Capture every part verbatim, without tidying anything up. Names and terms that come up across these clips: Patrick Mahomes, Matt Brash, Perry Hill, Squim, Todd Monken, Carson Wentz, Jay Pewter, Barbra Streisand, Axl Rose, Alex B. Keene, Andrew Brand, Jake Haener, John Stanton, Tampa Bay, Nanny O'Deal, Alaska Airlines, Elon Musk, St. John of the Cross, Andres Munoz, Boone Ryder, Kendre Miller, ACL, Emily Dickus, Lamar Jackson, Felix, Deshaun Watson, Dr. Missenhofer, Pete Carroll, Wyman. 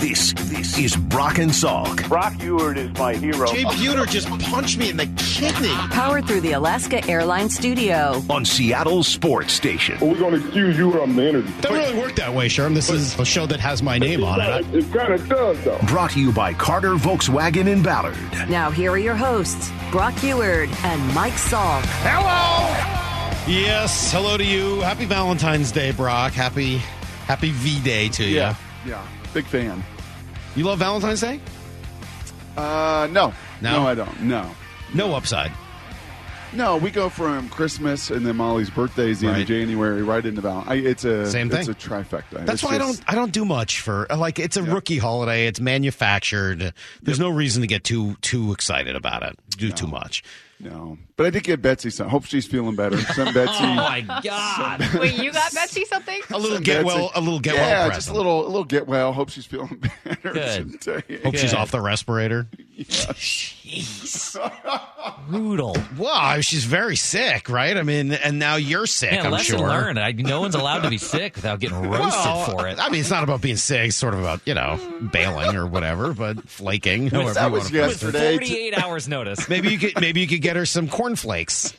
This, this is Brock and Salk. Brock Hewitt is my hero. Jay Pewter just punched me in the kidney. Powered through the Alaska Airlines studio. On Seattle Sports Station. Well, we're going to excuse you from the interview. That really worked that way, Sherm. This is a show that has my name on it. It kind of does, though. Brought to you by Carter, Volkswagen, and Ballard. Now here are your hosts, Brock Hewitt and Mike Sock. Hello! Yes, hello to you. Happy Valentine's Day, Brock. Happy, happy V-Day to you. Yeah, yeah. Big fan. You love Valentine's Day? Uh, no. No? No, I don't. No. No upside? No, we go from Christmas and then Molly's birthday is the end of January right into Valentine's. It's a Same thing. It's a trifecta. That's it's why just, I don't I don't do much for like it's a yep. rookie holiday. It's manufactured. There's yep. no reason to get too too excited about it. Do no. too much. No, but I did get Betsy something. Hope she's feeling better. Some Betsy. Oh my God! Some, Wait, you got Betsy something? A little some get Betsy. well, a little get yeah, well. Yeah, just a little, a little get well. Hope she's feeling better. Good. Hope Good. she's off the respirator. Yeah. Jeez, brutal. Wow, she's very sick, right? I mean, and now you're sick. Yeah, I'm lesson sure. learned. I, no one's allowed to be sick without getting roasted well, for it. I mean, it's not about being sick. It's sort of about you know bailing or whatever, but flaking. However was, that was you want yesterday. Forty-eight to- hours notice. Maybe you could. Maybe you could get. Get her some cornflakes.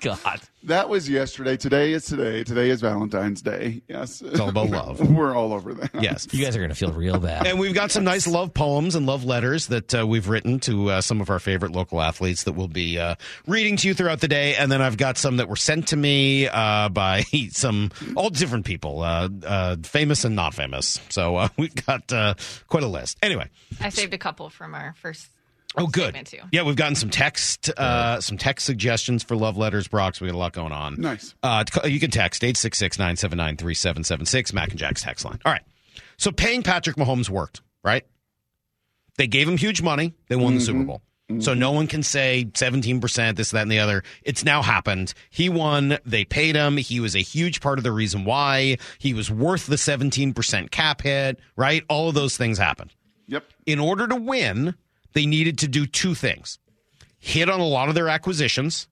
God. That was yesterday. Today is today. Today is Valentine's Day. Yes. It's all about love. We're all over that. Yes. You guys are going to feel real bad. And we've got some nice love poems and love letters that uh, we've written to uh, some of our favorite local athletes that we'll be uh, reading to you throughout the day. And then I've got some that were sent to me uh, by some all different people, uh, uh, famous and not famous. So uh, we've got uh, quite a list. Anyway. I saved a couple from our first Oh, good. Yeah, we've gotten some text, uh, some text suggestions for love letters, Brock, so we got a lot going on. Nice. Uh, you can text eight six six, nine seven nine, three seven seven six, Mac and Jack's text line. All right. So paying Patrick Mahomes worked, right? They gave him huge money. They won mm-hmm. the Super Bowl. Mm-hmm. So no one can say seventeen percent, this, that, and the other. It's now happened. He won. They paid him. He was a huge part of the reason why. He was worth the seventeen percent cap hit, right? All of those things happened. Yep. In order to win, they needed to do two things: hit on a lot of their acquisitions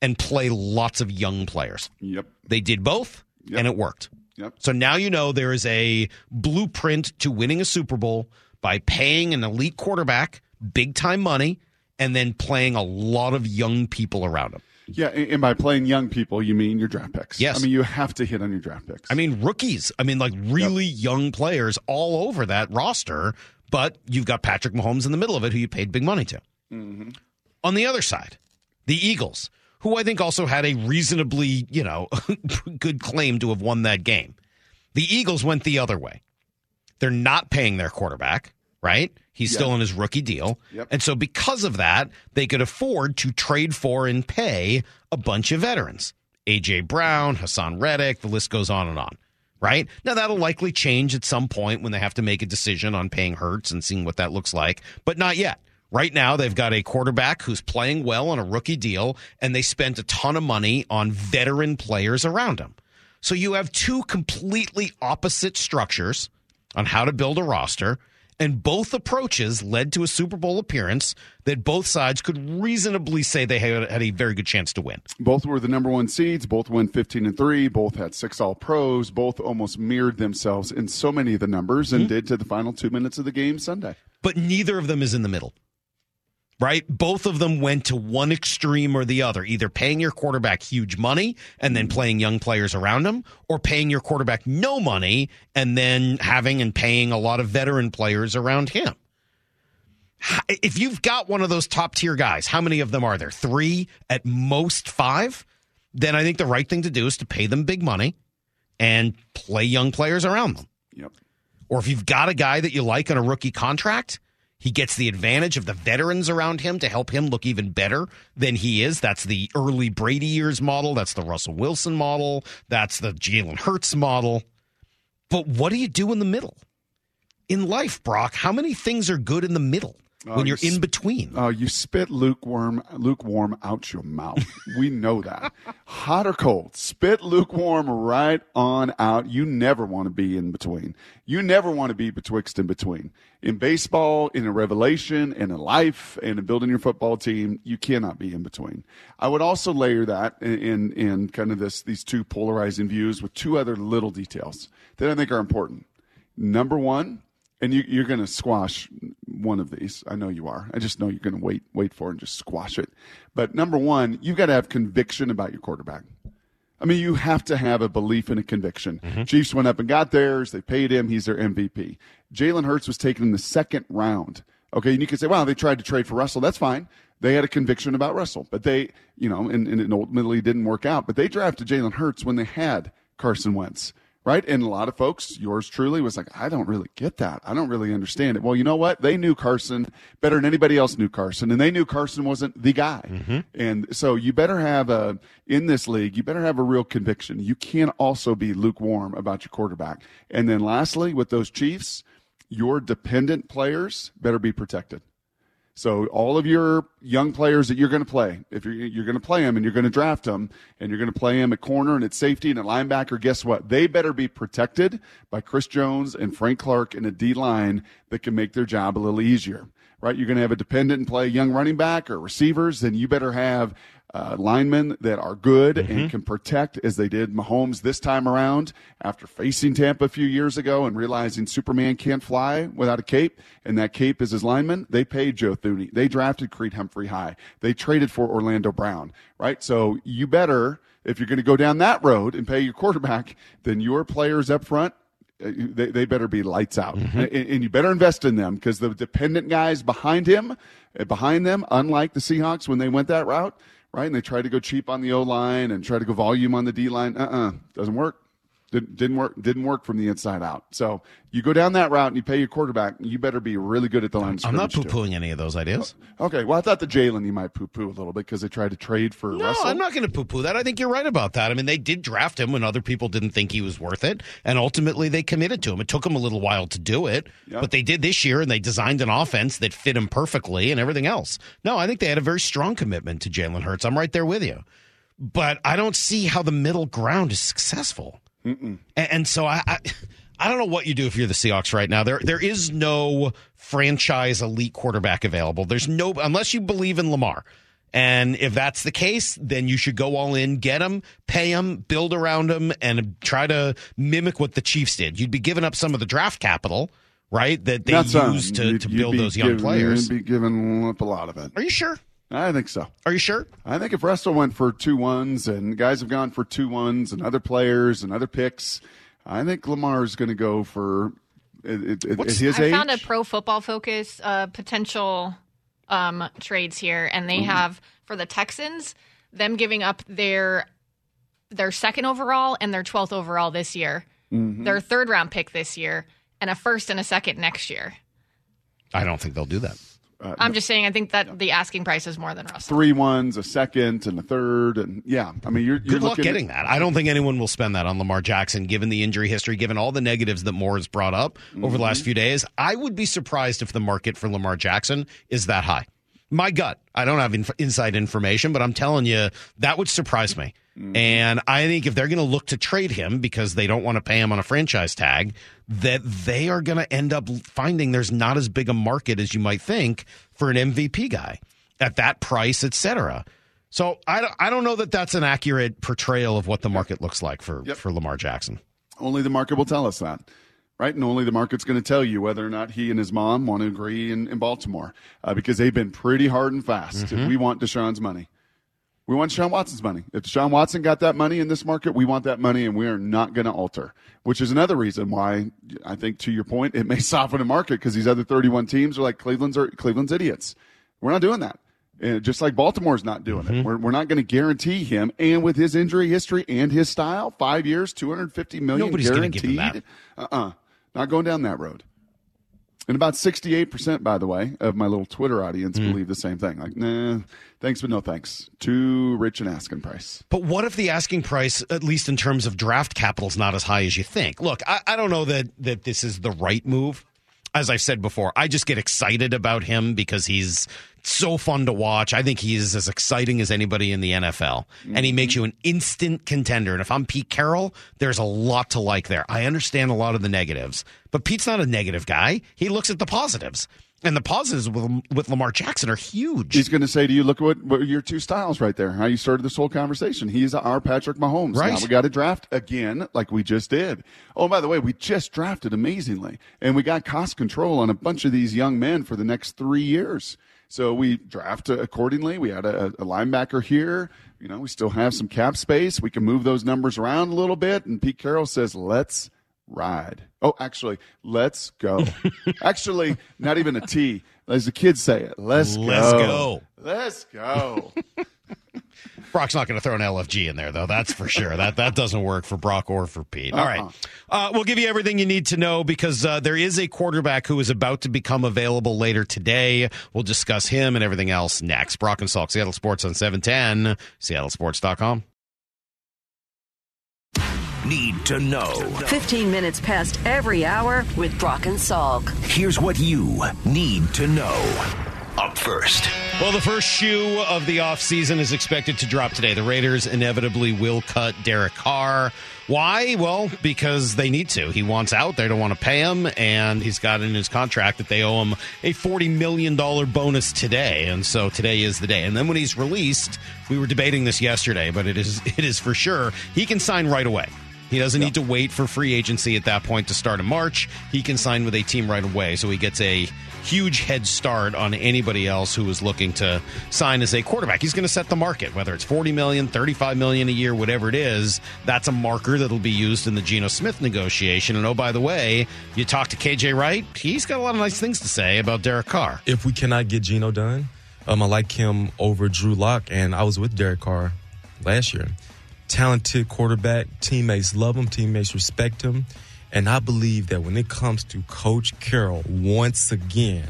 and play lots of young players. Yep. They did both, yep. and it worked. Yep. So now you know there is a blueprint to winning a Super Bowl by paying an elite quarterback big-time money and then playing a lot of young people around him. Yeah, and by playing young people, you mean your draft picks. Yes. I mean, you have to hit on your draft picks. I mean, rookies. I mean, like really yep. young players all over that roster. But you've got Patrick Mahomes in the middle of it, who you paid big money to. Mm-hmm. On the other side, the Eagles, who I think also had a reasonably, you know, good claim to have won that game. The Eagles went the other way. They're not paying their quarterback, right? He's yep. still on his rookie deal. Yep. And so because of that, they could afford to trade for and pay a bunch of veterans. A J. Brown, Hassan Reddick, the list goes on and on. Right? Now, that'll likely change at some point when they have to make a decision on paying Hurts and seeing what that looks like, but not yet. Right now, they've got a quarterback who's playing well on a rookie deal, and they spent a ton of money on veteran players around him. So you have two completely opposite structures on how to build a roster, and both approaches led to a Super Bowl appearance that both sides could reasonably say they had, had a very good chance to win. Both were the number one seeds. Both went fifteen and three. Both had six All-Pros. Both almost mirrored themselves in so many of the numbers and mm-hmm. did to the final two minutes of the game Sunday. But neither of them is in the middle, right? Both of them went to one extreme or the other, either paying your quarterback huge money and then playing young players around him, or paying your quarterback no money and then having and paying a lot of veteran players around him. If you've got one of those top-tier guys, how many of them are there? Three, at most five? Then I think the right thing to do is to pay them big money and play young players around them. Yep. Or if you've got a guy that you like on a rookie contract, he gets the advantage of the veterans around him to help him look even better than he is. That's the early Brady years model. That's the Russell Wilson model. That's the Jalen Hurts model. But what do you do in the middle? In life, Brock, how many things are good in the middle when oh, you're you in between? Oh, uh, you spit lukewarm lukewarm out your mouth. We know that. Hot or cold, spit lukewarm right on out. You never want to be in between. You never want to be betwixt and between. In baseball, in a revelation, in a life, and in building your football team, you cannot be in between. I would also layer that in, in, in kind of this these two polarizing views with two other little details that I think are important. Number one, And you, you're going to squash one of these. I know you are. I just know you're going to wait, wait for it and just squash it. But number one, you've got to have conviction about your quarterback. I mean, you have to have a belief and a conviction. Mm-hmm. Chiefs went up and got theirs. They paid him. He's their M V P. Jalen Hurts was taken in the second round. Okay, and you can say, wow, they tried to trade for Russell. That's fine. They had a conviction about Russell. But they, you know, and, and it ultimately didn't work out. But they drafted Jalen Hurts when they had Carson Wentz. Right? And a lot of folks, yours truly, was like, I don't really get that. I don't really understand it. Well, you know what? They knew Carson better than anybody else knew Carson, and they knew Carson wasn't the guy. Mm-hmm. And so you better have a, in this league, you better have a real conviction. You can't also be lukewarm about your quarterback. And then lastly, with those Chiefs, your dependent players better be protected. So all of your young players that you're going to play, if you're, you're going to play them and you're going to draft them and you're going to play them at corner and at safety and at linebacker, guess what? They better be protected by Chris Jones and Frank Clark and a D-line that can make their job a little easier, right? You're going to have a dependent and play young running back or receivers, then you better have uh, linemen that are good mm-hmm. and can protect as they did Mahomes this time around after facing Tampa a few years ago and realizing Superman can't fly without a cape, and that cape is his lineman. They paid Joe Thuney. They drafted Creed Humphrey high. They traded for Orlando Brown, right? So you better, if you're going to go down that road and pay your quarterback, then your players up front, They, they better be lights out, mm-hmm. and, and you better invest in them because the dependent guys behind him, behind them, unlike the Seahawks when they went that route, right? And they tried to go cheap on the O line and try to go volume on the D line. Uh-uh, doesn't work. Did, didn't work. Didn't work from the inside out. So you go down that route and you pay your quarterback. You better be really good at the line. I'm not poo-pooing any of those ideas. Oh, okay. Well, I thought the Jalen you might poo-poo a little bit because they tried to trade for no, Russell. No, I'm not going to poo-poo that. I think you're right about that. I mean, they did draft him when other people didn't think he was worth it, and ultimately they committed to him. It took them a little while to do it, yep. but they did this year, and they designed an offense that fit him perfectly and everything else. No, I think they had a very strong commitment to Jalen Hurts. I'm right there with you, but I don't see how the middle ground is successful. Mm-mm. And so I, I I don't know what you do if you're the Seahawks right now. There there is no franchise elite quarterback available. There's no, unless you believe in Lamar. And if that's the case, then you should go all in, get him, pay him, build around him, and try to mimic what the Chiefs did. You'd be giving up some of the draft capital, right, that they that's used to, to build those young giving, players. You'd be giving up a lot of it. Are you sure? I think so. Are you sure? I think if Russell went for two ones and guys have gone for two ones and other players and other picks, I think Lamar's going to go for it, it, at his I age. I found a Pro Football Focus uh, potential um, trades here, and they mm-hmm. have, for the Texans, them giving up their their second overall and their twelfth overall this year, mm-hmm. their third round pick this year, and a first and a second next year. I don't think they'll do that. Uh, I'm no. just saying I think that the asking price is more than Russell. Three ones, a second, and a third, and yeah. I mean, you're, you're Good luck getting at, that. I don't think anyone will spend that on Lamar Jackson, given the injury history, given all the negatives that Moore has brought up mm-hmm. over the last few days. I would be surprised if the market for Lamar Jackson is that high. My gut, I don't have inf- inside information, but I'm telling you, that would surprise me. Mm-hmm. And I think if they're going to look to trade him because they don't want to pay him on a franchise tag, that they are going to end up finding there's not as big a market as you might think for an M V P guy at that price, et cetera. So I don't, I don't know that that's an accurate portrayal of what the market looks like for, yep. for Lamar Jackson. Only the market will tell us that. Right, and only the market's going to tell you whether or not he and his mom want to agree in, in Baltimore uh, because they've been pretty hard and fast. Mm-hmm. We want Deshaun's money. We want Deshaun Watson's money. If Deshaun Watson got that money in this market, we want that money, and we are not going to alter, which is another reason why I think, to your point, it may soften the market because these other thirty-one teams are like Cleveland's are Cleveland's idiots. We're not doing that. And just like Baltimore's not doing mm-hmm. it. We're, we're not going to guarantee him. And with his injury history and his style, five years, two hundred fifty million dollars Nobody's guaranteed. Gonna give him that. Uh-uh. Not going down that road. And about sixty-eight percent, by the way, of my little Twitter audience mm. believe the same thing. Like, nah, thanks, but no thanks. Too rich an asking price. But what if the asking price, at least in terms of draft capital, is not as high as you think? Look, I, I don't know that, that this is the right move. As I've said before, I just get excited about him because he's so fun to watch. I think he is as exciting as anybody in the N F L, mm-hmm. and he makes you an instant contender. And if I'm Pete Carroll, there's a lot to like there. I understand a lot of the negatives, but Pete's not a negative guy. He looks at the positives. And the pauses with, with Lamar Jackson are huge. He's going to say to you, look at what, what your two styles right there, how you started this whole conversation. He's our Patrick Mahomes. Right. Now we got to draft again like we just did. Oh, by the way, we just drafted amazingly, and we got cost control on a bunch of these young men for the next three years. So we draft accordingly. We had a, a linebacker here. You know, we still have some cap space. We can move those numbers around a little bit. And Pete Carroll says, let's ride. Oh, actually, let's go. Actually, not even a T. As the kids say it, let's, let's go. Let's go. Let's go. Brock's not going to throw an L F G in there, though. That's for sure. That that doesn't work for Brock or for Pete. All right. Uh, we'll give you everything you need to know because uh, there is a quarterback who is about to become available later today. We'll discuss him and everything else next. Brock and Salk, Seattle Sports on seven ten, seattle sports dot com. Need to know. fifteen minutes past every hour with Brock and Salk. Here's what you need to know. Up first. Well, the first shoe of the offseason is expected to drop today. The Raiders inevitably will cut Derek Carr. Why? Well, because they need to. He wants out. They don't want to pay him, and he's got in his contract that they owe him a forty million dollars bonus today, and so today is the day. And then when he's released, we were debating this yesterday, but it is it is for sure, he can sign right away. He doesn't yep. need to wait for free agency at that point to start in March. He can sign with a team right away, so he gets a huge head start on anybody else who is looking to sign as a quarterback. He's going to set the market, whether it's forty million dollars, thirty-five million dollars a year, whatever it is. That's a marker that'll be used in the Geno Smith negotiation. And, oh, by the way, you talk to K J Wright, he's got a lot of nice things to say about Derek Carr. If we cannot get Geno done, um, I like him over Drew Locke, and I was with Derek Carr last year. Talented quarterback. Teammates love him. Teammates respect him. And I believe that when it comes to Coach Carroll, once again,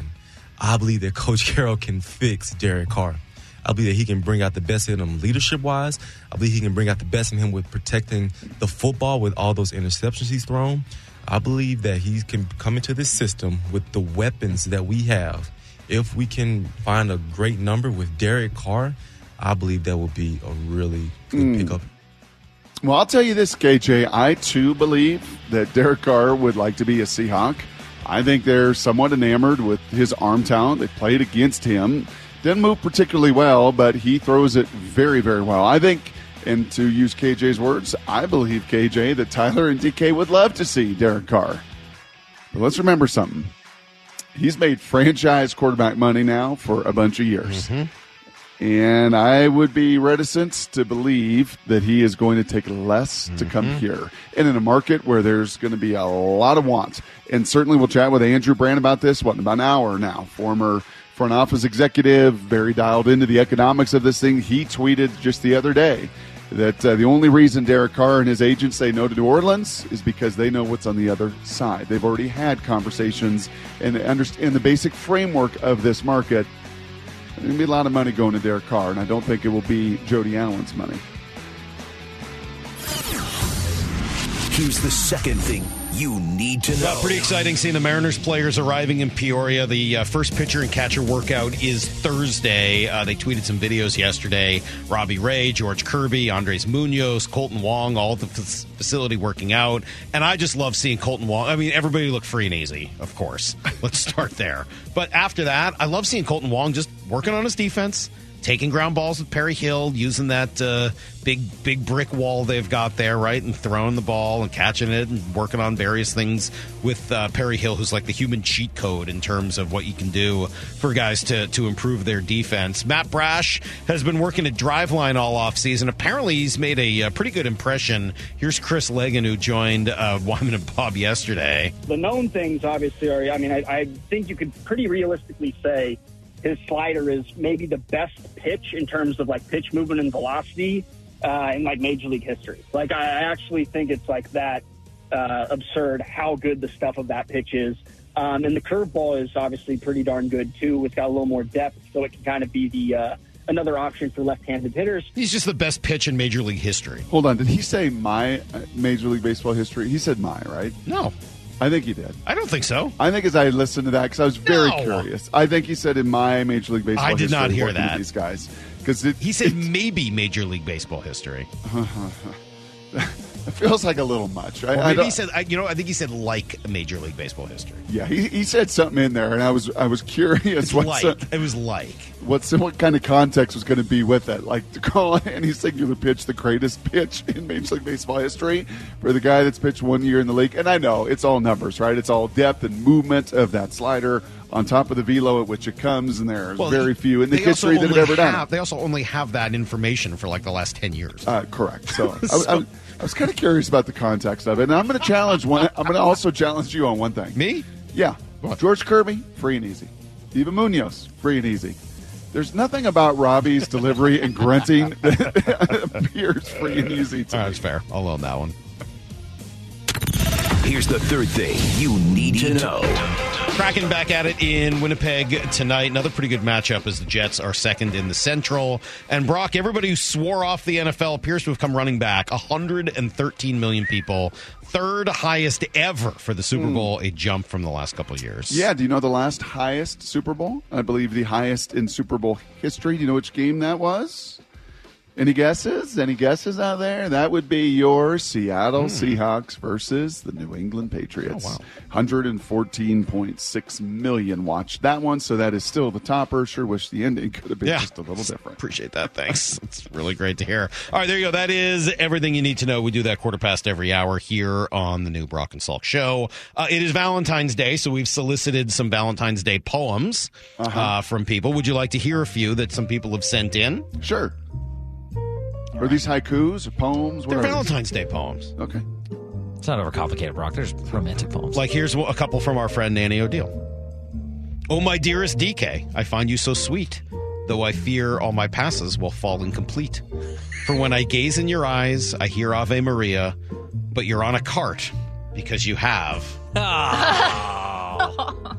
I believe that Coach Carroll can fix Derek Carr. I believe that he can bring out the best in him leadership-wise. I believe he can bring out the best in him with protecting the football with all those interceptions he's thrown. I believe that he can come into this system with the weapons that we have. If we can find a great number with Derek Carr, I believe that will be a really good mm. pickup. Well, I'll tell you this, K J. I, too, believe that Derek Carr would like to be a Seahawk. I think they're somewhat enamored with his arm talent. They played against him. Didn't move particularly well, but he throws it very, very well. I think, and to use K J's words, I believe, K J, that Tyler and D K would love to see Derek Carr. But let's remember something. He's made franchise quarterback money now for a bunch of years. Mm-hmm. And I would be reticent to believe that he is going to take less mm-hmm. to come here. And in a market where there's going to be a lot of wants. And certainly we'll chat with Andrew Brand about this, what, in about an hour now. Former front office executive, very dialed into the economics of this thing. He tweeted just the other day that uh, the only reason Derek Carr and his agents say no to New Orleans is because they know what's on the other side. They've already had conversations and they understand the basic framework of this market. There's going to be a lot of money going to Derek Carr, and I don't think it will be Jody Allen's money. Here's the second thing you need to know. Uh, pretty exciting seeing the Mariners players arriving in Peoria. The uh, first pitcher and catcher workout is Thursday. Uh, they tweeted some videos yesterday. Robbie Ray, George Kirby, Andres Munoz, Colton Wong, all at the f- facility working out. And I just love seeing Colton Wong. I mean, everybody looked free and easy, of course. Let's start there. But after that, I love seeing Colton Wong just working on his defense, taking ground balls with Perry Hill, using that uh, big big brick wall they've got there, right, and throwing the ball and catching it and working on various things with uh, Perry Hill, who's like the human cheat code in terms of what you can do for guys to, to improve their defense. Matt Brash has been working at Driveline all offseason. Apparently, he's made a, a pretty good impression. Here's Chris Legan, who joined uh, Wyman and Bob yesterday. The known things, obviously, are, I mean, I, I think you could pretty realistically say his slider is maybe the best pitch in terms of, like, pitch movement and velocity uh, in, like, Major League history. Like, I actually think it's, like, that uh, absurd how good the stuff of that pitch is. Um, and the curveball is obviously pretty darn good, too. It's got a little more depth, so it can kind of be the uh, another option for left-handed hitters. He's just the best pitch in Major League history. Hold on. Did he say my Major League Baseball history? He said my, right? No. I think he did. I don't think so. I think as I listened to that, because I was very no. curious. I think he said in my Major League Baseball history. I did history, not hear that. These guys. It, he said it, maybe Major League Baseball history. It feels like a little much, right? Well, maybe I he said, I, you know, I think he said like Major League Baseball history. Yeah, he, he said something in there, and I was I was curious. What like, it was like what's what kind of context was going to be with that? Like to call any singular pitch the greatest pitch in Major League Baseball history for the guy that's pitched one year in the league. And I know it's all numbers, right? It's all depth and movement of that slider on top of the velo at which it comes, and there's well, very few in the history that have ever done it. They also only have that information for like the last ten years. Uh, correct. So, so. I, I, I was kind of curious about the context of it, and I'm going to challenge one. I'm going to also challenge you on one thing. Me? Yeah. What? George Kirby, free and easy. Eva Munoz, free and easy. There's nothing about Robbie's delivery and grunting that appears free and easy to me. That's fair. I'll own that one. Here's the third thing you need to know. Kraken back at it in Winnipeg tonight. Another pretty good matchup as the Jets are second in the Central. And Brock, everybody who swore off the N F L appears to have come running back. one hundred thirteen million people. Third highest ever for the Super Bowl, a jump from the last couple of years. Yeah, do you know the last highest Super Bowl? I believe the highest in Super Bowl history. Do you know which game that was? Any guesses? Any guesses out there? That would be your Seattle mm. Seahawks versus the New England Patriots. Oh, wow. one hundred fourteen point six million watched that one, so that is still the topper. Sure wish the ending could have been yeah. just a little different. Appreciate that. Thanks. It's really great to hear. All right, there you go. That is everything you need to know. We do that quarter past every hour here on the new Brock and Salk show. Uh, it is Valentine's Day, so we've solicited some Valentine's Day poems uh-huh. uh, from people. Would you like to hear a few that some people have sent in? Sure. Are these haikus or poems? What They're Valentine's these? Day poems. Okay. It's not overcomplicated, Brock. There's romantic poems. Like here's a couple from our friend Nanny O'Deal. Oh, my dearest D K, I find you so sweet, though I fear all my passes will fall incomplete. For when I gaze in your eyes, I hear Ave Maria, but you're on a cart because you have. Oh.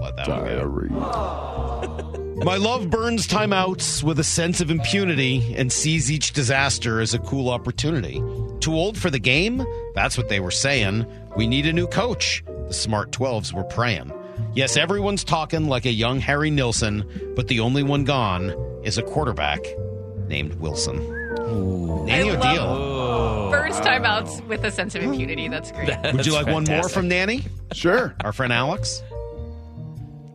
Let that Diary. One go. My love burns timeouts with a sense of impunity and sees each disaster as a cool opportunity. Too old for the game? That's what they were saying. We need a new coach. The smart twelves were praying. Yes, everyone's talking like a young Harry Nilsson, but the only one gone is a quarterback named Wilson. Ooh. Nanny O'Deal. Burns timeouts with a sense of impunity. That's great. That's Would you like fantastic. One more from Nanny? Sure. Our friend Alex.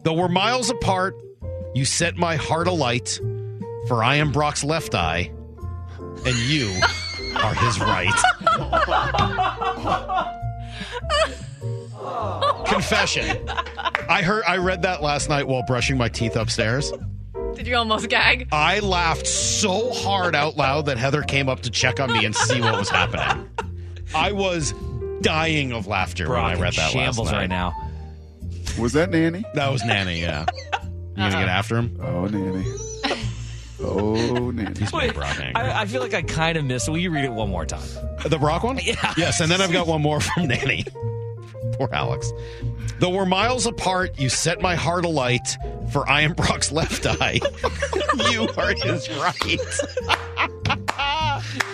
Though we're miles apart, you set my heart alight, for I am Brock's left eye, and you are his right. Confession. I heard. I read that last night while brushing my teeth upstairs. Did you almost gag? I laughed so hard out loud that Heather came up to check on me and see what was happening. I was dying of laughter Brock when I read that last night. Shambles right now. Was that Nanny? That was Nanny, yeah. You going to get after him? Oh, Nanny. Oh, Nanny. He's Wait, Brock angry. I, I feel like I kind of missed it. Will you read it one more time? The Brock one? Yeah. Yes, and then I've got one more from Nanny. Poor Alex. Though we're miles apart, you set my heart alight, for I am Brock's left eye. You are his right.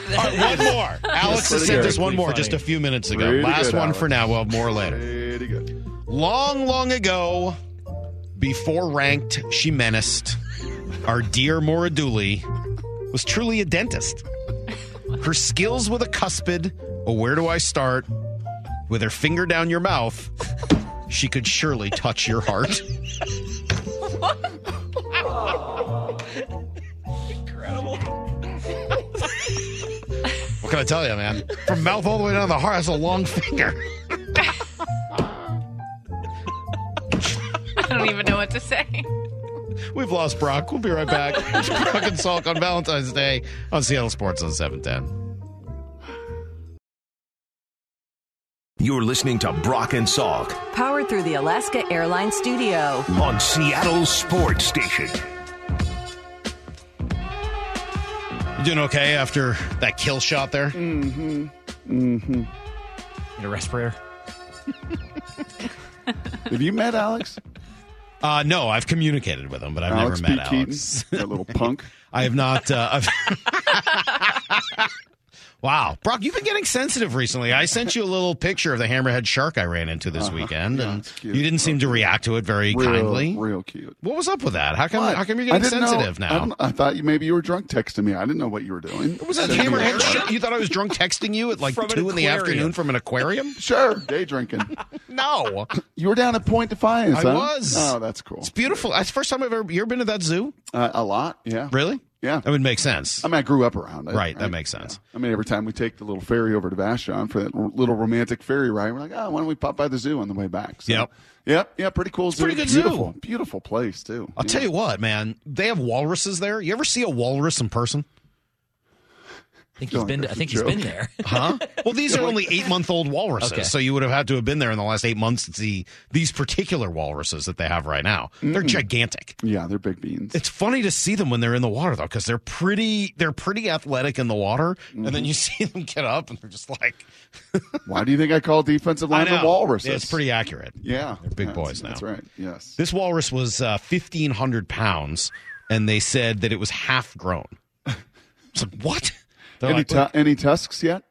All right, one more. Alex has sent us one more funny. Just a few minutes ago. Pretty Last good, one Alex. For now. We'll have more later. Pretty good. Long, long ago... Before ranked, she menaced. Our dear Moraduli was truly a dentist. Her skills with a cuspid, or where do I start? With her finger down your mouth, she could surely touch your heart. Incredible. What can I tell you, man? From mouth all the way down to the heart, that's a long finger. I don't even know what to say. We've lost Brock. We'll be right back. It's Brock and Salk on Valentine's Day on Seattle Sports on seven ten. You're listening to Brock and Salk. Powered through the Alaska Airlines studio. On Seattle Sports Station. You doing okay after that kill shot there? Mm-hmm. Mm-hmm. Need a respirator? Have you met Alex? Uh, no, I've communicated with him, but I've Alex never met B. Alex. Keaton, that little punk. I have not. Uh, I've Wow. Brock, you've been getting sensitive recently. I sent you a little picture of the hammerhead shark I ran into this uh, weekend, yeah, and you didn't seem to react to it very real, kindly. Real cute. What was up with that? How come, how come you're getting sensitive know, now? I, I thought you, maybe you were drunk texting me. I didn't know what you were doing. It was a hammerhead shark? You thought I was drunk texting you at like two in the afternoon from an aquarium? Sure. Day drinking. No. You were down at Point Defiance, I huh? was. Oh, that's cool. It's beautiful. That's the first time I've ever, you ever been to that zoo? Uh, a lot, yeah. Really? Yeah. That would make sense. I mean, I grew up around it. Right, right? That makes sense. Yeah. I mean, every time we take the little ferry over to Vashon for that r- little romantic ferry ride, we're like, oh, why don't we pop by the zoo on the way back? So, yep. Yep, yeah, pretty cool it's zoo. Pretty good beautiful, zoo. Beautiful place, too. I'll yeah. tell you what, man. They have walruses there. You ever see a walrus in person? I think he's been to, I think he's been there. Huh? Well, these are only eight-month-old walruses, okay. So you would have had to have been there in the last eight months to see these particular walruses that they have right now. Mm-hmm. They're gigantic. Yeah, they're big beans. It's funny to see them when they're in the water, though, because they're pretty, they're pretty athletic in the water, mm-hmm. and then you see them get up, and they're just like... Why do you think I call defensive line the walruses? It's pretty accurate. Yeah. They're big boys now. That's right, yes. This walrus was uh, fifteen hundred pounds, and they said that it was half-grown. I said, what? Any, like, tu- like, any tusks yet?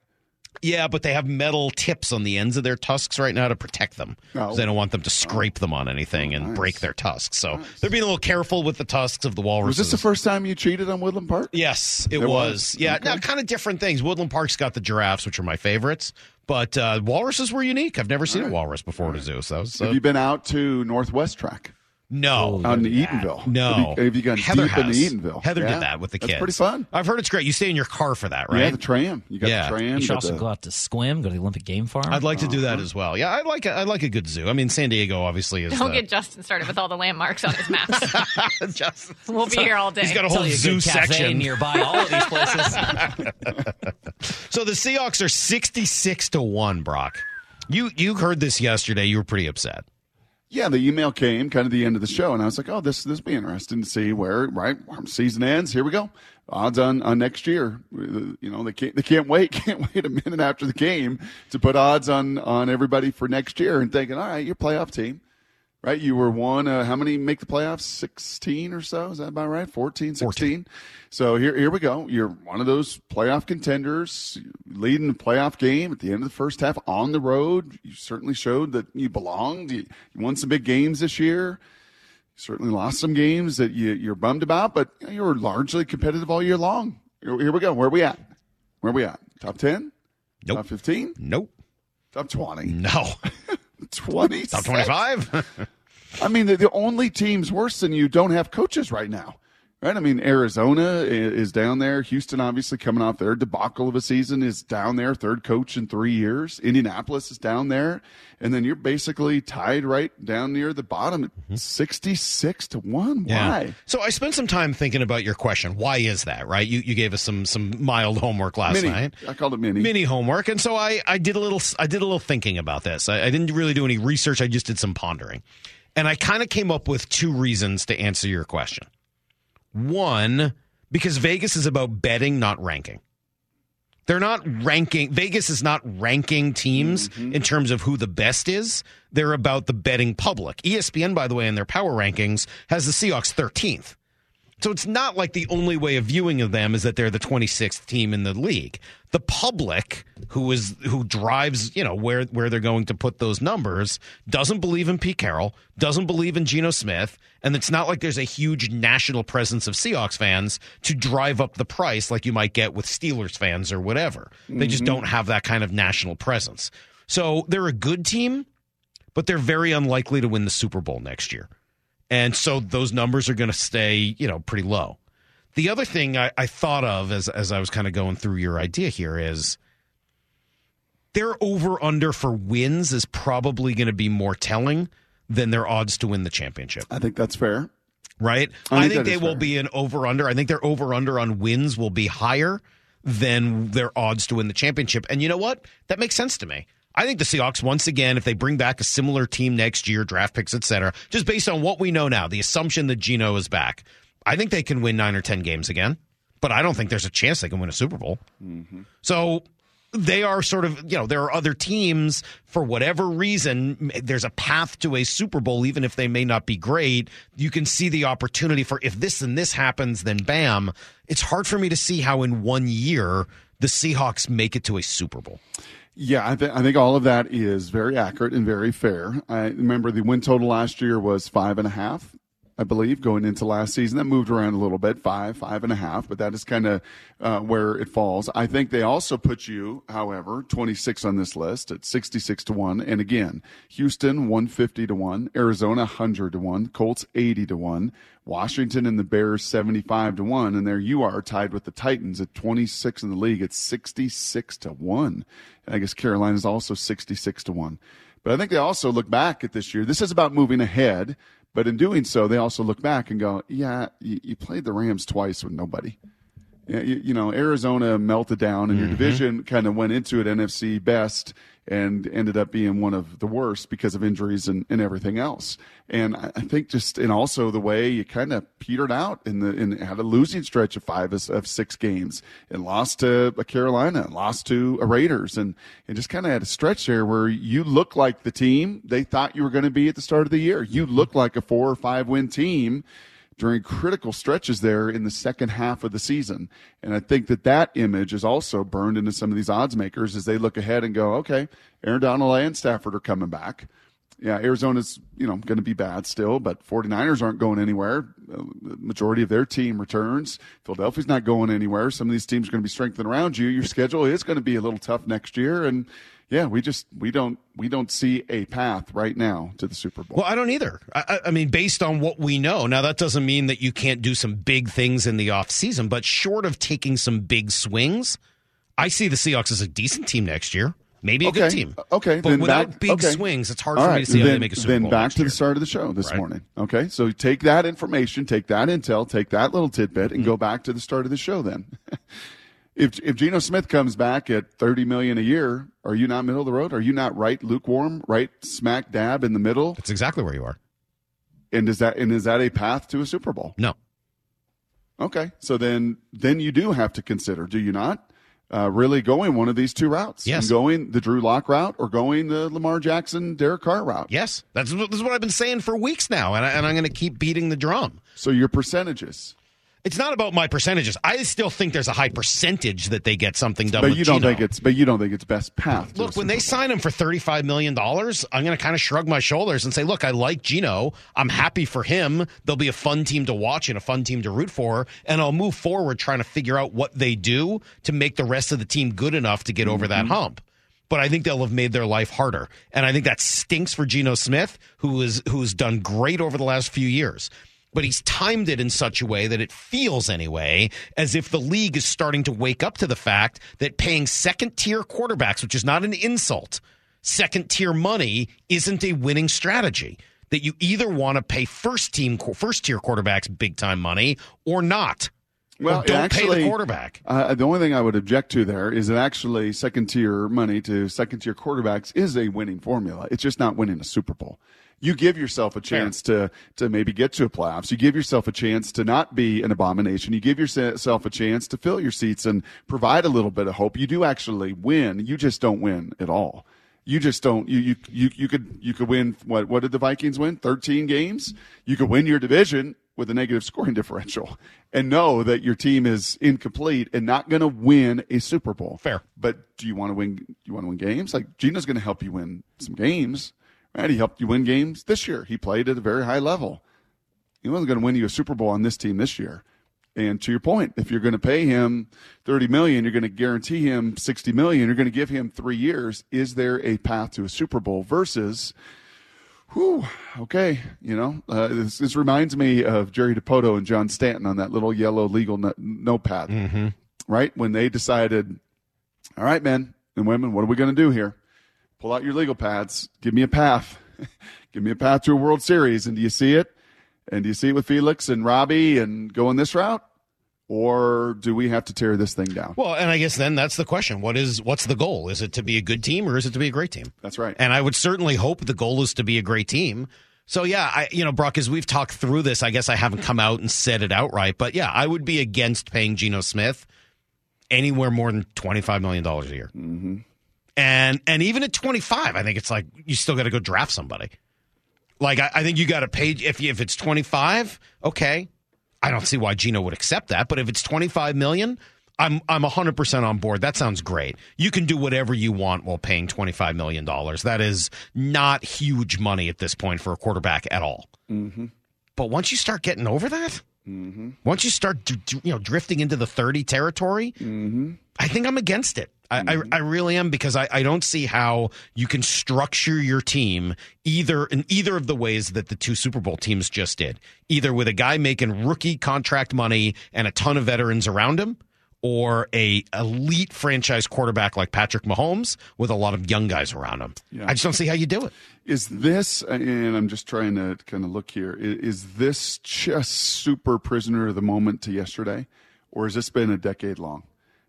Yeah, but they have metal tips on the ends of their tusks right now to protect them. Oh. They don't want them to scrape oh. them on anything and nice. break their tusks. So nice. They're being a little careful with the tusks of the walruses. Was this the first time you cheated on Woodland Park? Yes, it was. was. Yeah, okay. Now kind of different things. Woodland Park's got the giraffes, which are my favorites. But uh, walruses were unique. I've never All seen right. a walrus before right. at a zoo. So, so. Have you been out to Northwest Track? No. Out in Eatonville. No. Have you, have you gone Heather deep has. into Eatonville? Heather yeah. did that with the kids. That's pretty fun. I've heard it's great. You stay in your car for that, right? Yeah, the tram. You got yeah. the tram. You should also the... go out to Squim, go to the Olympic Game Farm. I'd like oh, to do that huh? as well. Yeah, I like, a, I like a good zoo. I mean, San Diego obviously is Don't the... get Justin started with all the landmarks on his maps. Justin, we'll be here all day. He's got a whole zoo section nearby all of these places. So the Seahawks are sixty-six to one, Brock. You, you heard this yesterday. You were pretty upset. Yeah, the email came kind of the end of the show, and I was like, oh, this this be interesting to see where, right, season ends. Here we go. Odds on, on next year. You know, they can't, they can't wait, can't wait a minute after the game to put odds on, on everybody for next year and thinking, all right, your playoff team, right? You were one, uh, how many make the playoffs? sixteen or so? Is that about right? fourteen, sixteen So here here we go. You're one of those playoff contenders leading the playoff game at the end of the first half on the road. You certainly showed that you belonged. You, you won some big games this year. You certainly lost some games that you, you're bummed about, but you were largely competitive all year long. Here, here we go. Where are we at? Where are we at? Top ten? Nope. Top fifteen? Nope. Top twenty? No. twenty? Top twenty-five? I mean, the, the only teams worse than you don't have coaches right now. Right, I mean, Arizona is down there. Houston, obviously, coming off their debacle of a season, is down there. Third coach in three years. Indianapolis is down there, and then you're basically tied right down near the bottom, mm-hmm. sixty-six to one. Yeah. Why? So I spent some time thinking about your question. Why is that? Right? You you gave us some some mild homework last mini. night. I called it mini mini homework, and so I, I did a little I did a little thinking about this. I, I didn't really do any research. I just did some pondering, and I kind of came up with two reasons to answer your question. One, because Vegas is about betting, not ranking. They're not ranking. Vegas is not ranking teams mm-hmm. in terms of who the best is. They're about the betting public. E S P N, by the way, in their power rankings, has the Seahawks thirteenth. So it's not like the only way of viewing of them is that they're the twenty-sixth team in the league. The public, who is who drives, you know, where, where they're going to put those numbers, doesn't believe in Pete Carroll, doesn't believe in Geno Smith, and it's not like there's a huge national presence of Seahawks fans to drive up the price like you might get with Steelers fans or whatever. Mm-hmm. They just don't have that kind of national presence. So they're a good team, but they're very unlikely to win the Super Bowl next year. And so those numbers are going to stay, you know, pretty low. The other thing I, I thought of as as I was kind of going through your idea here is their over-under for wins is probably going to be more telling than their odds to win the championship. I think that's fair. Right? I think, I think they will be an over-under. I think their over-under on wins will be higher than their odds to win the championship. And you know what? That makes sense to me. I think the Seahawks, once again, if they bring back a similar team next year, draft picks, et cetera, just based on what we know now, the assumption that Geno is back, I think they can win nine or ten games again, but I don't think there's a chance they can win a Super Bowl. Mm-hmm. So they are sort of, you know, there are other teams, for whatever reason, there's a path to a Super Bowl, even if they may not be great. You can see the opportunity for if this and this happens, then bam. It's hard for me to see how in one year the Seahawks make it to a Super Bowl. Yeah, I, th- I think all of that is very accurate and very fair. I remember the win total last year was five and a half, I believe, going into last season. That moved around a little bit, five, five and a half, but that is kind of uh, where it falls. I think they also put you, however, twenty-six on this list at sixty-six to one. And again, Houston, one hundred fifty to one, Arizona, one hundred to one, Colts, eighty to one, Washington and the Bears, seventy-five to one. And there you are tied with the Titans at twenty-six in the league at sixty-six to one. And I guess Carolina's also sixty-six to one. But I think they also look back at this year. This is about moving ahead. But in doing so, they also look back and go, yeah, you, you played the Rams twice with nobody. You, you know, Arizona melted down, and mm-hmm. your division kind of went into it N F C best and ended up being one of the worst because of injuries and, and everything else. And I think just – and also the way you kind of petered out in the and had a losing stretch of five of six games and lost to a Carolina and lost to a Raiders and, and just kind of had a stretch there where you look like the team they thought you were going to be at the start of the year. You look like a four- or five-win team during critical stretches there in the second half of the season. And I think that that image is also burned into some of these odds makers as they look ahead and go, okay, Aaron Donald and Stafford are coming back. Yeah, Arizona's, you know, going to be bad still, but 49ers aren't going anywhere. The majority of their team returns. Philadelphia's not going anywhere. Some of these teams are going to be strengthened around you. Your schedule is going to be a little tough next year. And yeah, we just we don't we don't see a path right now to the Super Bowl. Well, I don't either. I, I mean, based on what we know. Now, that doesn't mean that you can't do some big things in the offseason, but short of taking some big swings, I see the Seahawks as a decent team next year. Maybe a okay. good team. Okay. But then without back, big okay. swings, it's hard All for right. me to see how then, they make a Super then Bowl. Then back to year. the start of the show this right. morning. Okay. So take that information, take that intel, take that little tidbit, and mm-hmm. go back to the start of the show then. If if Geno Smith comes back at thirty million dollars a year, are you not middle of the road? Are you not right lukewarm, right smack dab in the middle? That's exactly where you are. And is that and is that a path to a Super Bowl? No. Okay. So then then you do have to consider, do you not, uh, really going one of these two routes? Yes. And going the Drew Locke route or going the Lamar Jackson, Derek Carr route? Yes. That's, that's what I've been saying for weeks now, and, I, and I'm going to keep beating the drum. So your percentages. It's not about my percentages. I still think there's a high percentage that they get something done. But with you don't Geno. think it's. But you don't think it's best path. Look, when they sign him for thirty-five million dollars, I'm going to kind of shrug my shoulders and say, "Look, I like Geno. I'm happy for him. They'll be a fun team to watch and a fun team to root for, and I'll move forward trying to figure out what they do to make the rest of the team good enough to get mm-hmm. over that hump." But I think they'll have made their life harder, and I think that stinks for Geno Smith, who is who's done great over the last few years. But he's timed it in such a way that it feels, anyway, as if the league is starting to wake up to the fact that paying second-tier quarterbacks, which is not an insult, second-tier money isn't a winning strategy. That you either want to pay first-team, first-tier quarterbacks big-time money or not. Well, well don't actually, pay the quarterback. Uh, the only thing I would object to there is that actually second-tier money to second-tier quarterbacks is a winning formula. It's just not winning a Super Bowl. You give yourself a chance to, to maybe get to a playoffs. You give yourself a chance to not be an abomination. You give yourself a chance to fill your seats and provide a little bit of hope. You do actually win. You just don't win at all. You just don't. You you you, you could you could win. What what did the Vikings win? thirteen games. You could win your division with a negative scoring differential and know that your team is incomplete and not going to win a Super Bowl. Fair. But do you want to win? Do you want to win games? Like Geno's going to help you win some games. And he helped you win games this year. He played at a very high level. He wasn't going to win you a Super Bowl on this team this year. And to your point, if you're going to pay him thirty million dollars, you're going to guarantee him sixty million dollars, you're going to give him three years, is there a path to a Super Bowl versus, whew, okay, you know, uh, this, this reminds me of Jerry DiPoto and John Stanton on that little yellow legal no- notepad, mm-hmm. right? When they decided, all right, men and women, what are we going to do here? Pull out your legal pads. Give me a path. Give me a path to a World Series. And do you see it? And do you see it with Felix and Robbie and going this route? Or do we have to tear this thing down? Well, and I guess then that's the question. What is, what's the goal? Is it to be a good team or is it to be a great team? That's right. And I would certainly hope the goal is to be a great team. So, yeah, I, you know, Brock, as we've talked through this, I guess I haven't come out and said it outright. But, yeah, I would be against paying Geno Smith anywhere more than twenty-five million dollars a year. Mm-hmm. And and even at twenty-five, I think it's like you still got to go draft somebody. Like, I, I think you got to pay if you, if it's twenty-five, okay. I don't see why Geno would accept that. But if it's twenty-five million, I'm I'm one hundred percent on board. That sounds great. You can do whatever you want while paying twenty-five million dollars. That is not huge money at this point for a quarterback at all. Mm-hmm. But once you start getting over that, mm-hmm. once you start do, do, you know drifting into the thirty territory, mm-hmm. I think I'm against it. I, mm-hmm. I, I really am, because I, I don't see how you can structure your team either in either of the ways that the two Super Bowl teams just did, either with a guy making rookie contract money and a ton of veterans around him, or a elite franchise quarterback like Patrick Mahomes with a lot of young guys around him. Yeah. I just don't see how you do it. Is this, and I'm just trying to kind of look here, is this just super prisoner of the moment to yesterday, or has this been a decade long?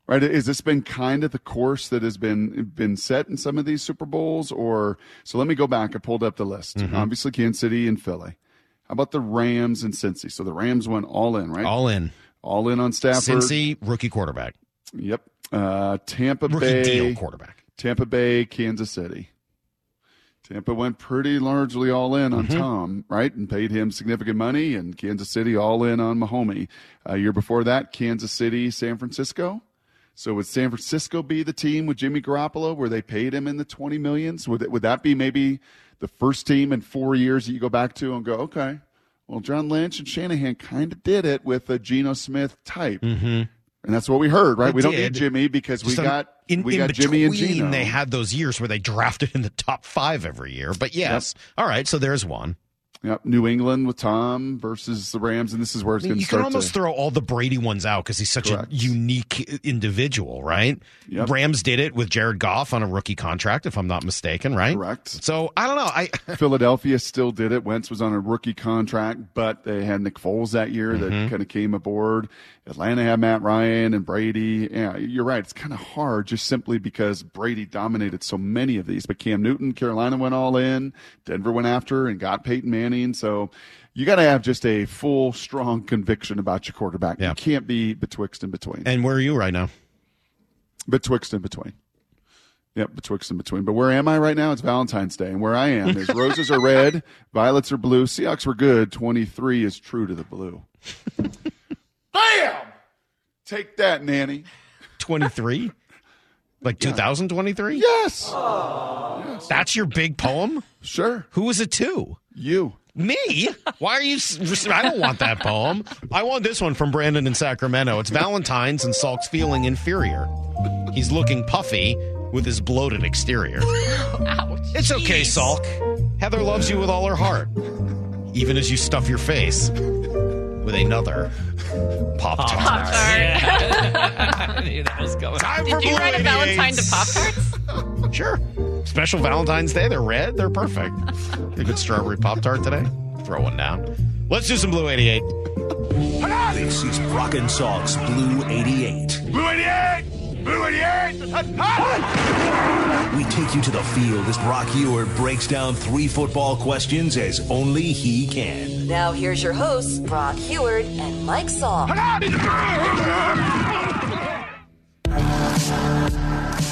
Right? Is this been kind of the course that has been been set in some of these Super Bowls? Or so let me go back. I pulled up the list. Mm-hmm. Obviously, Kansas City and Philly. How about the Rams and Cincy? So the Rams went all in, right? All in. All in on Stafford. Cincy, rookie quarterback. Yep. Uh, Tampa rookie Bay. Rookie deal quarterback. Tampa Bay, Kansas City. Tampa went pretty largely all in on mm-hmm. Tom, right, and paid him significant money. And Kansas City all in on Mahomes. A year before that, Kansas City, San Francisco. So would San Francisco be the team with Jimmy Garoppolo where they paid him in the twenty millions? Would, it, would that be maybe the first team in four years that you go back to and go, okay, well, John Lynch and Shanahan kind of did it with a Geno Smith type. Mm-hmm. And that's what we heard, right? It we did. Don't need Jimmy because Just we got in, we in got between, Jimmy and Geno. They had those years where they drafted in the top five every year. But yes, yep. All right, so there's one. Yep, New England with Tom versus the Rams, and this is where it's I mean, going to start. You can almost to... throw all the Brady ones out because he's such Correct. a unique individual, right? Yep. Rams did it with Jared Goff on a rookie contract, if I'm not mistaken, right? Correct. So, I don't know. I Philadelphia still did it. Wentz was on a rookie contract, but they had Nick Foles that year mm-hmm. that kind of came aboard. Atlanta had Matt Ryan and Brady. Yeah, you're right. It's kind of hard just simply because Brady dominated so many of these. But Cam Newton, Carolina went all in. Denver went after and got Peyton Manning. So you got to have just a full, strong conviction about your quarterback. Yeah. You can't be betwixt and between. And where are you right now? Betwixt and between. Yep, betwixt and between. But where am I right now? It's Valentine's Day. And where I am is roses are red, violets are blue, Seahawks were good, twenty-three is true to the blue. Bam! Take that, Nanny. twenty-three? Like yeah. two thousand twenty-three? Yes. yes. That's your big poem? Sure. Who was it to? You. Me? Why are you? I don't want that poem. I want this one from Brandon in Sacramento. It's Valentine's and Salk's feeling inferior. He's looking puffy with his bloated exterior. Ouch. It's okay, Jeez. Salk. Heather loves you with all her heart, even as you stuff your face with another Pop-Tart. Pop-Tart. Yeah. I knew that was going. Time Did for you write a Valentine to Pop-Tarts? Sure. Special Valentine's Day. They're red. They're perfect. A good strawberry Pop-Tart today. Throw one down. Let's do some Blue eighty-eight. This is Brock and Salk's Blue eighty-eight. Blue eighty-eight! Blue eighty-eight! Hot, hot. We take you to the field as Brock Hewitt breaks down three football questions as only he can. Now here's your hosts, Brock Hewitt and Mike Sock.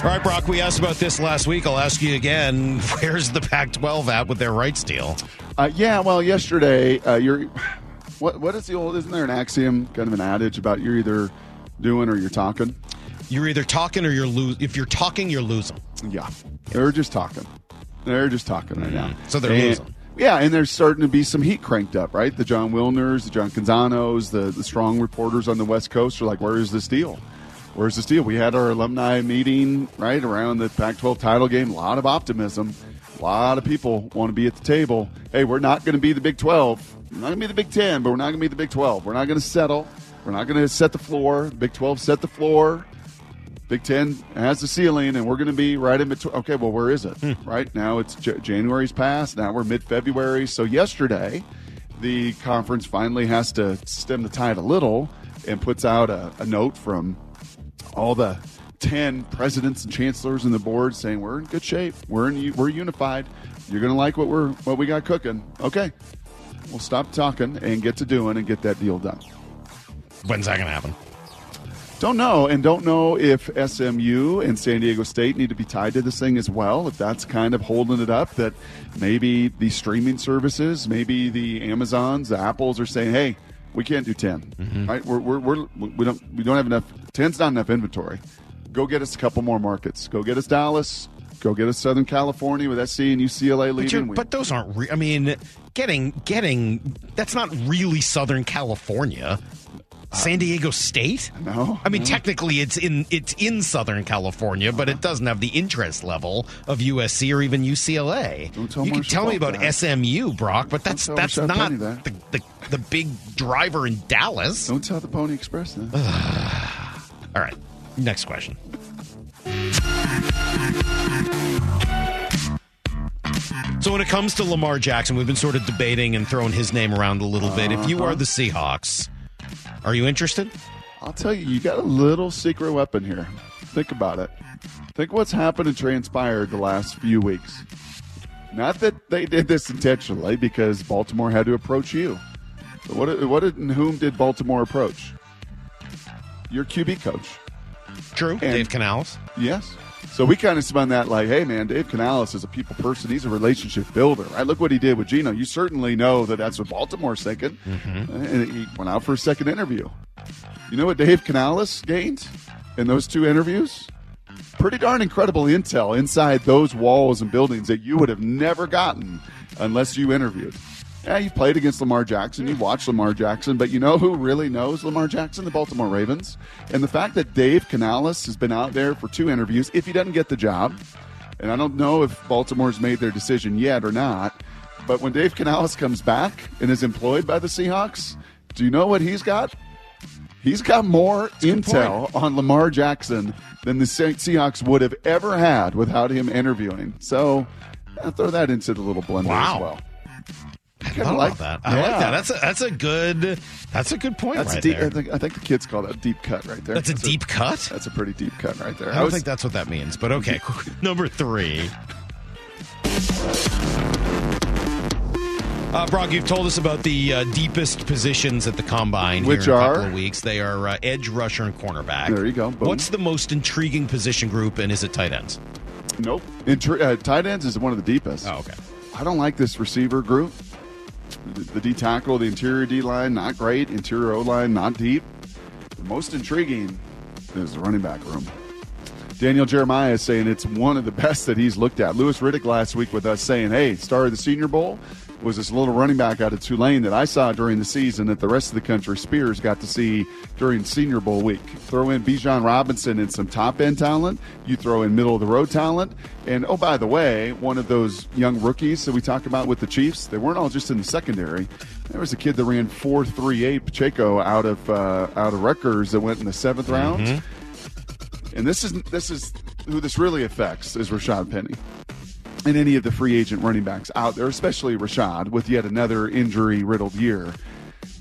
All right, Brock, we asked about this last week. I'll ask you again. Where's the Pac twelve at with their rights deal? Uh, yeah, well, yesterday, uh, you're. What what is the old? Isn't there an axiom, kind of an adage about you're either doing or you're talking? You're either talking or you're losing. If you're talking, you're losing. Yeah, they're just talking. They're just talking right now. So they're and, losing. Yeah, and there's starting to be some heat cranked up, right? The John Wilners, the John Canzanos, the the strong reporters on the West Coast are like, where is this deal? Where's this deal? We had our alumni meeting right around the Pac twelve title game. A lot of optimism. A lot of people want to be at the table. Hey, we're not going to be the Big twelve. We're not going to be the Big ten, but we're not going to be the Big twelve. We're not going to settle. We're not going to set the floor. The Big twelve set the floor. Big ten has the ceiling, and we're going to be right in between. Okay, well, where is it? Hmm. Right now it's J- January's passed. Now we're mid-February. So yesterday the conference finally has to stem the tide a little and puts out a, a note from – all the ten presidents and chancellors and the board saying we're in good shape, we're in, we're unified. You're gonna like what we're what we got cooking. Okay, we'll stop talking and get to doing and get that deal done. When's that gonna happen? Don't know, and don't know if S M U and San Diego State need to be tied to this thing as well, if that's kind of holding it up, that maybe the streaming services, maybe the Amazons, the Apples are saying, hey, We can't do ten. Mm-hmm. Right? We're, we're, we're, we don't we don't have enough. Ten's not enough inventory. Go get us a couple more markets. Go get us Dallas. Go get us Southern California with S C and U C L A leaving. But, but those aren't re- – I mean, getting – getting that's not really Southern California. Uh, San Diego State? No. I mean, no. Technically it's in it's in Southern California, uh-huh. but it doesn't have the interest level of U S C or even U C L A. Don't tell you can tell me about that. S M U, Brock, but that's that's not that. the, the, the big driver in Dallas. Don't tell the Pony Express that. All right. Next question. So when it comes to Lamar Jackson, we've been sort of debating and throwing his name around a little bit. If you are the Seahawks, are you interested? I'll tell you, you got a little secret weapon here. Think about it. Think what's happened and transpired the last few weeks. Not that they did this intentionally, because Baltimore had to approach you. But what, what and whom did Baltimore approach? Your Q B coach. True. And Dave Canales. Yes. So we kind of spun that like, hey, man, Dave Canales is a people person. He's a relationship builder, right? Look what he did with Geno. You certainly know that that's what Baltimore's thinking. Mm-hmm. And he went out for a second interview. You know what Dave Canales gained in those two interviews? Pretty darn incredible intel inside those walls and buildings that you would have never gotten unless you interviewed. Yeah, you've played against Lamar Jackson. You've watched Lamar Jackson. But you know who really knows Lamar Jackson? The Baltimore Ravens. And the fact that Dave Canales has been out there for two interviews, if he doesn't get the job, and I don't know if Baltimore's made their decision yet or not, but when Dave Canales comes back and is employed by the Seahawks, do you know what he's got? He's got more intel on Lamar Jackson than the Seahawks would have ever had without him interviewing. So I'll throw that into the little blender wow. as well. I like that. I yeah. like that. That's a that's a good that's a good point. That's right a deep, there. I think, I think the kids call that a deep cut right there. That's a that's deep a, cut. That's a pretty deep cut right there. I don't I was, think that's what that means, but okay. Number three. Uh, Brock, you've told us about the uh, deepest positions at the combine Which here in are? a couple of weeks. They are uh, edge rusher and cornerback. There you go. Boom. What's the most intriguing position group, and is it tight ends? Nope. Intri- uh, tight ends is one of the deepest. Oh, okay. I don't like this receiver group. The D tackle, the interior D line, not great. Interior O line, not deep. The most intriguing is the running back room. Daniel Jeremiah is saying it's one of the best that he's looked at. Lewis Riddick last week with us saying, hey, star of the Senior Bowl was this little running back out of Tulane that I saw during the season that the rest of the country, Spears, got to see during Senior Bowl week. Throw in Bijan Robinson and some top-end talent. You throw in middle-of-the-road talent. And, oh, by the way, one of those young rookies that we talked about with the Chiefs, they weren't all just in the secondary. There was a kid that ran four three eight Pacheco out of uh, out of Rutgers that went in the seventh round. Mm-hmm. And this is this is who this really affects is Rashad Penny. And any of the free agent running backs out there, especially Rashad, with yet another injury-riddled year.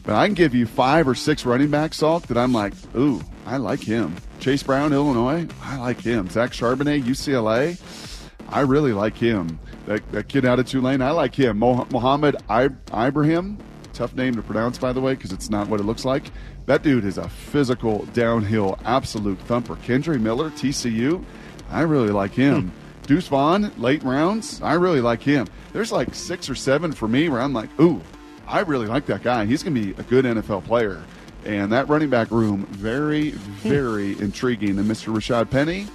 But I can give you five or six running backs, Salk, that I'm like, ooh, I like him. Chase Brown, Illinois, I like him. Zach Charbonnet, U C L A, I really like him. That, that kid out of Tulane, I like him. Mohamed Ibrahim, tough name to pronounce, by the way, because it's not what it looks like. That dude is a physical, downhill, absolute thumper. Kendry Miller, T C U, I really like him. Hmm. Deuce Vaughn, late rounds, I really like him. There's like six or seven for me where I'm like, ooh, I really like that guy. He's going to be a good N F L player. And that running back room, very, very intriguing. And Mister Rashad Penny,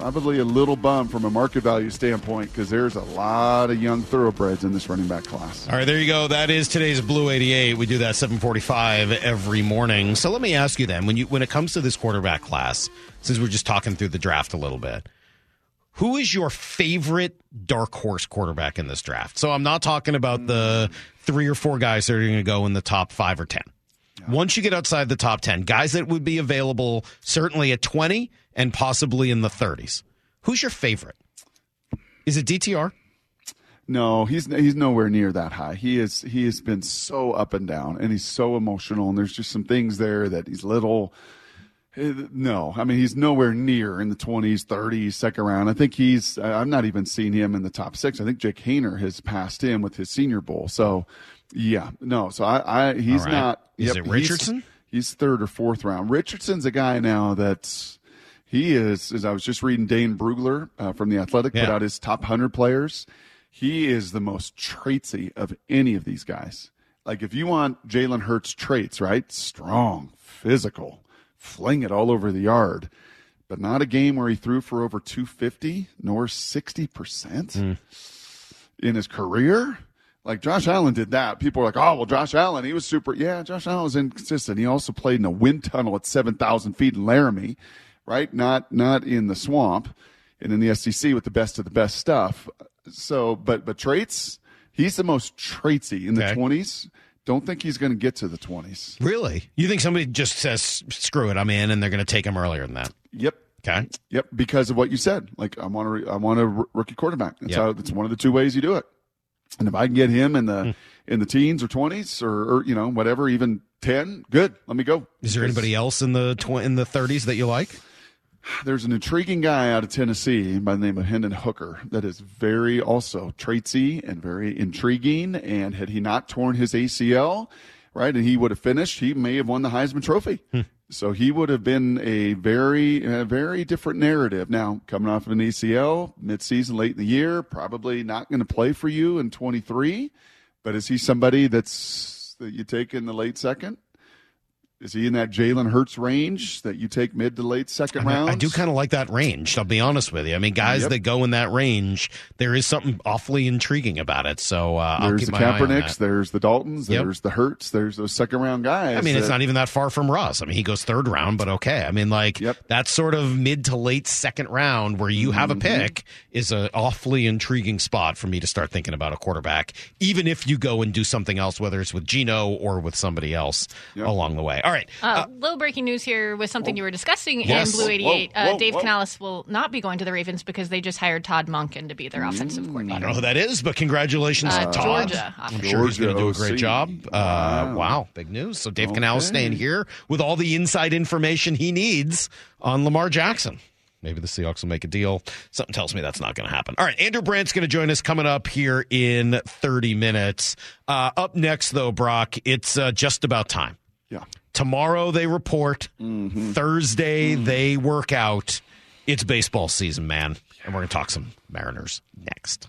probably a little bum from a market value standpoint because there's a lot of young thoroughbreds in this running back class. All right, there you go. That is today's Blue eighty-eight. We do that seven forty-five every morning. So let me ask you then, when you when it comes to this quarterback class, since we're just talking through the draft a little bit, who is your favorite dark horse quarterback in this draft? So I'm not talking about the three or four guys that are going to go in the top five or ten. Yeah. Once you get outside the top ten, guys that would be available certainly at twenty and possibly in the thirties. Who's your favorite? Is it D T R? No, he's he's nowhere near that high. He is he has been so up and down, and he's so emotional, and there's just some things there that he's little – No, I mean, he's nowhere near in the twenties, thirties, second round. I think he's, I've not even seen him in the top six. I think Jake Haener has passed him with his Senior Bowl. So, yeah, no, so I, I he's right. not. Is yep, it Richardson? He's, he's third or fourth round. Richardson's a guy now that's, he is, as I was just reading, Dane Brugler uh, from The Athletic yeah. put out his top one hundred players. He is the most traitsy of any of these guys. Like, if you want Jalen Hurts traits, right? Strong, physical, fling it all over the yard. But not a game where he threw for over two hundred fifty, nor sixty percent mm. in his career. Like, Josh Allen did that. People were like, oh, well, Josh Allen, he was super. Yeah, Josh Allen was inconsistent. He also played in a wind tunnel at seven thousand feet in Laramie, right? Not not in the swamp and in the S E C with the best of the best stuff. So, but but traits, he's the most traitsy in the okay. twenties. Don't think he's going to get to the twenties. Really? You think somebody just says, screw it, I'm in, and they're going to take him earlier than that? Yep. Okay. Yep, because of what you said. Like, I want a, re- I want a r- rookie quarterback. That's, yep. how, that's one of the two ways you do it. And if I can get him in the in the teens or twenties or, or you know whatever, even ten, good. Let me go. Is there anybody else in the tw- in the thirties that you like? There's an intriguing guy out of Tennessee by the name of Hendon Hooker that is very also traitsy and very intriguing. And had he not torn his A C L, right, and he would have finished, he may have won the Heisman Trophy. Hmm. So he would have been a very, a very different narrative. Now, coming off of an A C L, midseason, late in the year, probably not going to play for you in twenty-three. But is he somebody that's that you take in the late second? Is he in that Jalen Hurts range that you take mid to late second round? I, mean, I do kind of like that range, I'll be honest with you. I mean, guys yep. that go in that range, there is something awfully intriguing about it. So uh, I'll keep my eye on that. There's the Kaepernicks, there's the Daltons, yep. there's the Hurts, there's those second round guys. I mean, that, it's not even that far from Russ. I mean, he goes third round, but okay. I mean, like yep. that sort of mid to late second round where you have mm-hmm. a pick is an awfully intriguing spot for me to start thinking about a quarterback, even if you go and do something else, whether it's with Geno or with somebody else yep. along the way. All All right. Uh, uh, little breaking news here with something whoa. you were discussing yes. in Blue eighty-eight. Whoa, whoa, uh, Dave whoa. Canales will not be going to the Ravens because they just hired Todd Monken to be their offensive coordinator. I don't know who that is, but congratulations uh, to Todd. Georgia, I'm sure Georgia he's going to do a great job. Wow. Uh, wow. Big news. So Dave okay. Canales staying here with all the inside information he needs on Lamar Jackson. Maybe the Seahawks will make a deal. Something tells me that's not going to happen. All right, Andrew Brandt's going to join us coming up here in thirty minutes. Uh, up next, though, Brock, it's uh, just about time. Yeah. Tomorrow they report. Mm-hmm. Thursday mm-hmm. they work out. It's baseball season, man. And we're going to talk some Mariners next.